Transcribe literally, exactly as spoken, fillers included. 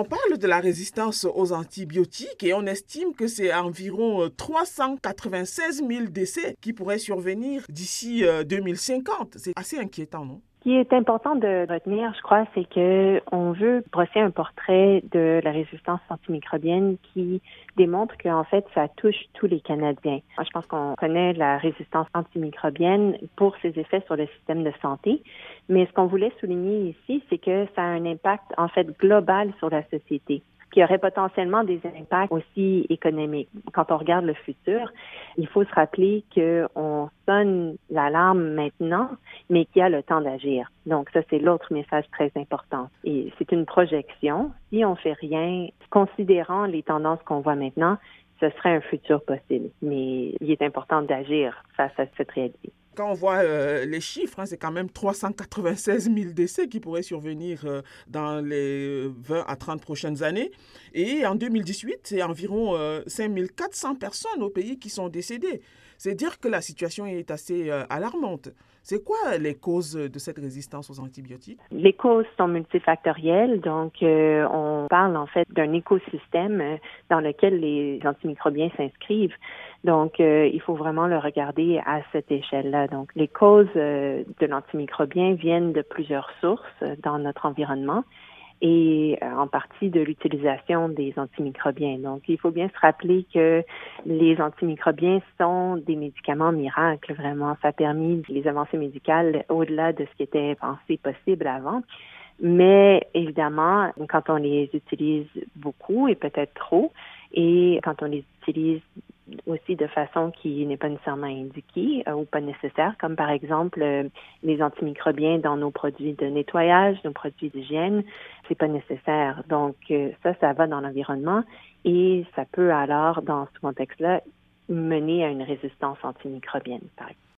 On parle de la résistance aux antibiotiques et on estime que c'est environ trois cent quatre-vingt-seize mille décès qui pourraient survenir d'ici deux mille cinquante. C'est assez inquiétant, non? Ce qui est important de retenir, je crois, c'est que on veut brosser un portrait de la résistance antimicrobienne qui démontre qu'en fait, ça touche tous les Canadiens. Moi, je pense qu'on connaît la résistance antimicrobienne pour ses effets sur le système de santé, mais ce qu'on voulait souligner ici, c'est que ça a un impact en fait global sur la société, qui aurait potentiellement des impacts aussi économiques. Quand on regarde le futur, il faut se rappeler qu'on sonne l'alarme maintenant, mais qu'il y a le temps d'agir. Donc ça, c'est l'autre message très important. Et c'est une projection. Si on fait rien, considérant les tendances qu'on voit maintenant, ce serait un futur possible. Mais il est important d'agir face à cette réalité. Quand on voit euh, les chiffres, hein, c'est quand même trois cent quatre-vingt-seize mille décès qui pourraient survenir euh, dans les vingt à trente prochaines années. Et en deux mille dix-huit, c'est environ euh, cinq mille quatre cents personnes au pays qui sont décédées. C'est dire que la situation est assez euh, alarmante. C'est quoi les causes de cette résistance aux antibiotiques? Les causes sont multifactorielles. Donc, euh, on parle en fait d'un écosystème dans lequel les antimicrobiens s'inscrivent. Donc, euh, il faut vraiment le regarder à cette échelle-là. Donc, les causes euh, de l'antimicrobien viennent de plusieurs sources dans notre environnement et euh, en partie de l'utilisation des antimicrobiens. Donc, il faut bien se rappeler que les antimicrobiens sont des médicaments miracles, vraiment. Ça a permis les avancées médicales au-delà de ce qui était pensé possible avant. Mais évidemment, quand on les utilise beaucoup et peut-être trop, et quand on les utilise aussi de façon qui n'est pas nécessairement indiquée euh, ou pas nécessaire, comme par exemple euh, les antimicrobiens dans nos produits de nettoyage, nos produits d'hygiène, c'est pas nécessaire. Donc euh, ça, ça va dans l'environnement et ça peut alors, dans ce contexte-là, mener à une résistance antimicrobienne, par exemple.